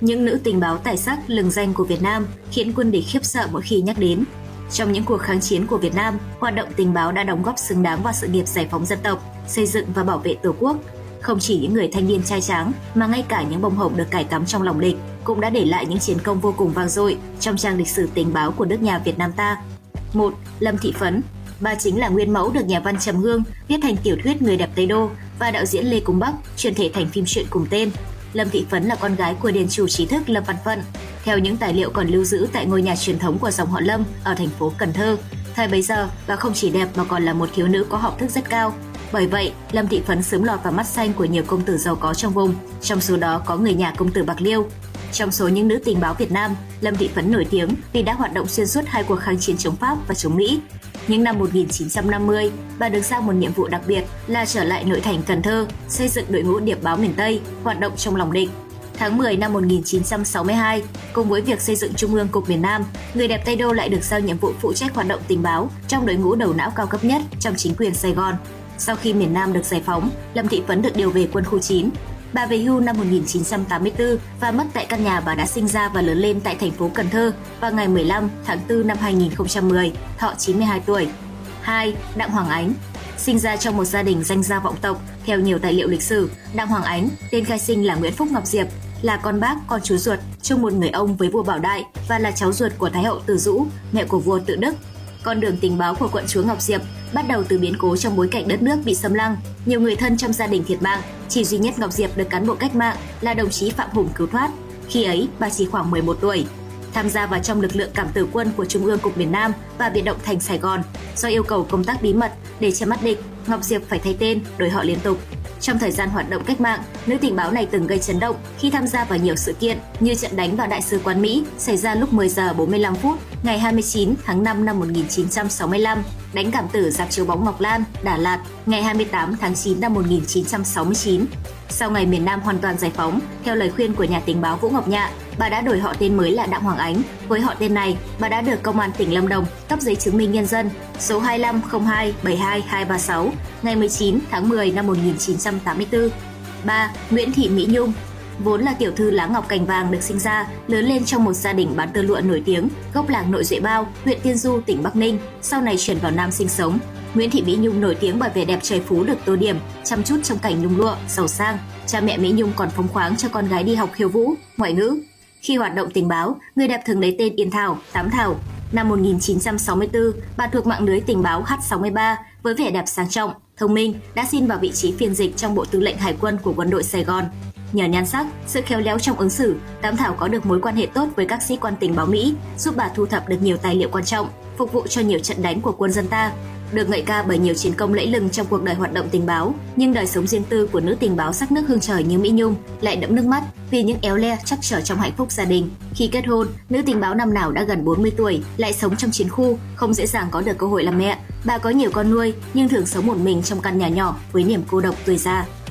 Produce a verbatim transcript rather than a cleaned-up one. Những nữ tình báo tài sắc lừng danh của Việt Nam khiến quân địch khiếp sợ mỗi khi nhắc đến. Trong những cuộc kháng chiến của Việt Nam, hoạt động tình báo đã đóng góp xứng đáng vào sự nghiệp giải phóng dân tộc, xây dựng và bảo vệ Tổ quốc. Không chỉ những người thanh niên trai tráng mà ngay cả những bông hồng được cài cắm trong lòng địch cũng đã để lại những chiến công vô cùng vang dội trong trang lịch sử tình báo của nước nhà Việt Nam ta. một. Lâm Thị Phấn. Bà chính là nguyên mẫu được nhà văn Trầm Hương viết thành tiểu thuyết Người đẹp Tây Đô và đạo diễn Lê Cung Bắc chuyển thể thành phim truyện cùng tên. Lâm Thị Phấn là con gái của điền chủ trí thức Lâm Văn Phận. Theo những tài liệu còn lưu giữ tại ngôi nhà truyền thống của dòng họ Lâm ở thành phố Cần Thơ, thời bấy giờ bà không chỉ đẹp mà còn là một thiếu nữ có học thức rất cao. Bởi vậy, Lâm Thị Phấn sớm lọt vào mắt xanh của nhiều công tử giàu có trong vùng, trong số đó có người nhà công tử Bạc Liêu. Trong số những nữ tình báo Việt Nam, Lâm Thị Phấn nổi tiếng vì đã hoạt động xuyên suốt hai cuộc kháng chiến chống Pháp và chống Mỹ. Những năm một nghìn chín trăm năm mươi, bà được giao một nhiệm vụ đặc biệt là trở lại nội thành Cần Thơ, xây dựng đội ngũ điệp báo miền Tây, hoạt động trong lòng địch. Tháng mười năm một nghìn chín trăm sáu mươi hai, cùng với việc xây dựng Trung ương Cục miền Nam, Người đẹp Tây Đô lại được giao nhiệm vụ phụ trách hoạt động tình báo trong đội ngũ đầu não cao cấp nhất trong chính quyền Sài Gòn. Sau khi miền Nam được giải phóng, Lâm Thị Phấn được điều về quân khu chín. Bà về hưu năm một nghìn chín trăm tám mươi tư và mất tại căn nhà bà đã sinh ra và lớn lên tại thành phố Cần Thơ vào ngày mười lăm tháng tư năm hai nghìn không trăm mười, thọ chín mươi hai tuổi. hai. Đặng Hoàng Ánh. Sinh ra trong một gia đình danh gia vọng tộc, theo nhiều tài liệu lịch sử, Đặng Hoàng Ánh, tên khai sinh là Nguyễn Phúc Ngọc Diệp, là con bác, con chú ruột chung một người ông với vua Bảo Đại và là cháu ruột của Thái hậu Từ Dũ, mẹ của vua Tự Đức. Con đường tình báo của quận chúa Ngọc Diệp bắt đầu từ biến cố trong bối cảnh đất nước bị xâm lăng, nhiều người thân trong gia đình thiệt mạng, chỉ duy nhất Ngọc Diệp được cán bộ cách mạng là đồng chí Phạm Hùng cứu thoát. Khi ấy, bà chỉ khoảng mười một tuổi. Tham gia vào trong lực lượng cảm tử quân của Trung ương Cục miền Nam và biệt động thành Sài Gòn, do yêu cầu công tác bí mật để che mắt địch, Ngọc Diệp phải thay tên, đổi họ liên tục. Trong thời gian hoạt động cách mạng, nữ tình báo này từng gây chấn động khi tham gia vào nhiều sự kiện như trận đánh vào Đại sứ quán Mỹ xảy ra lúc mười giờ bốn mươi lăm phút ngày hai mươi chín tháng năm năm một nghìn chín trăm sáu mươi lăm, đánh cảm tử rạp chiếu bóng Ngọc Lan, Đà Lạt ngày hai mươi tám tháng chín năm một nghìn chín trăm sáu mươi chín. Sau ngày miền Nam hoàn toàn giải phóng, theo lời khuyên của nhà tình báo Vũ Ngọc Nhạ, bà đã đổi họ tên mới là Đặng Hoàng Ánh. Với họ tên này, bà đã được Công an tỉnh Lâm Đồng cấp giấy chứng minh nhân dân số hai năm không hai bảy hai hai ba sáu ngày mười chín tháng mười năm một nghìn chín trăm tám mươi tư. ba. Nguyễn Thị Mỹ Nhung. Vốn là tiểu thư lá ngọc cành vàng, được sinh ra, lớn lên trong một gia đình bán tơ lụa nổi tiếng, gốc làng Nội Duệ Bao, huyện Tiên Du, tỉnh Bắc Ninh, sau này chuyển vào Nam sinh sống. Nguyễn Thị Mỹ Nhung nổi tiếng bởi vẻ đẹp trời phú được tô điểm, chăm chút trong cảnh nhung lụa, giàu sang. Cha mẹ Mỹ Nhung còn phóng khoáng cho con gái đi học khiêu vũ, ngoại ngữ. Khi hoạt động tình báo, người đẹp thường lấy tên Yên Thảo, Tám Thảo. Năm một nghìn chín trăm sáu mươi tư, bà thuộc mạng lưới tình báo H sáu mươi ba với vẻ đẹp sang trọng, thông minh, đã xin vào vị trí phiên dịch trong Bộ Tư lệnh Hải quân của quân đội Sài Gòn. Nhờ nhan sắc, sự khéo léo trong ứng xử, Tám Thảo có được mối quan hệ tốt với các sĩ quan tình báo Mỹ, giúp bà thu thập được nhiều tài liệu quan trọng, phục vụ cho nhiều trận đánh của quân dân ta. Được ngợi ca bởi nhiều chiến công lẫy lừng trong cuộc đời hoạt động tình báo, nhưng đời sống riêng tư của nữ tình báo sắc nước hương trời như Mỹ Nhung lại đẫm nước mắt vì những éo le trắc trở trong hạnh phúc gia đình. Khi kết hôn, nữ tình báo năm nào đã gần bốn mươi tuổi, lại sống trong chiến khu, không dễ dàng có được cơ hội làm mẹ. Bà có nhiều con nuôi nhưng thường sống một mình trong căn nhà nhỏ với niềm cô độc tuổi già.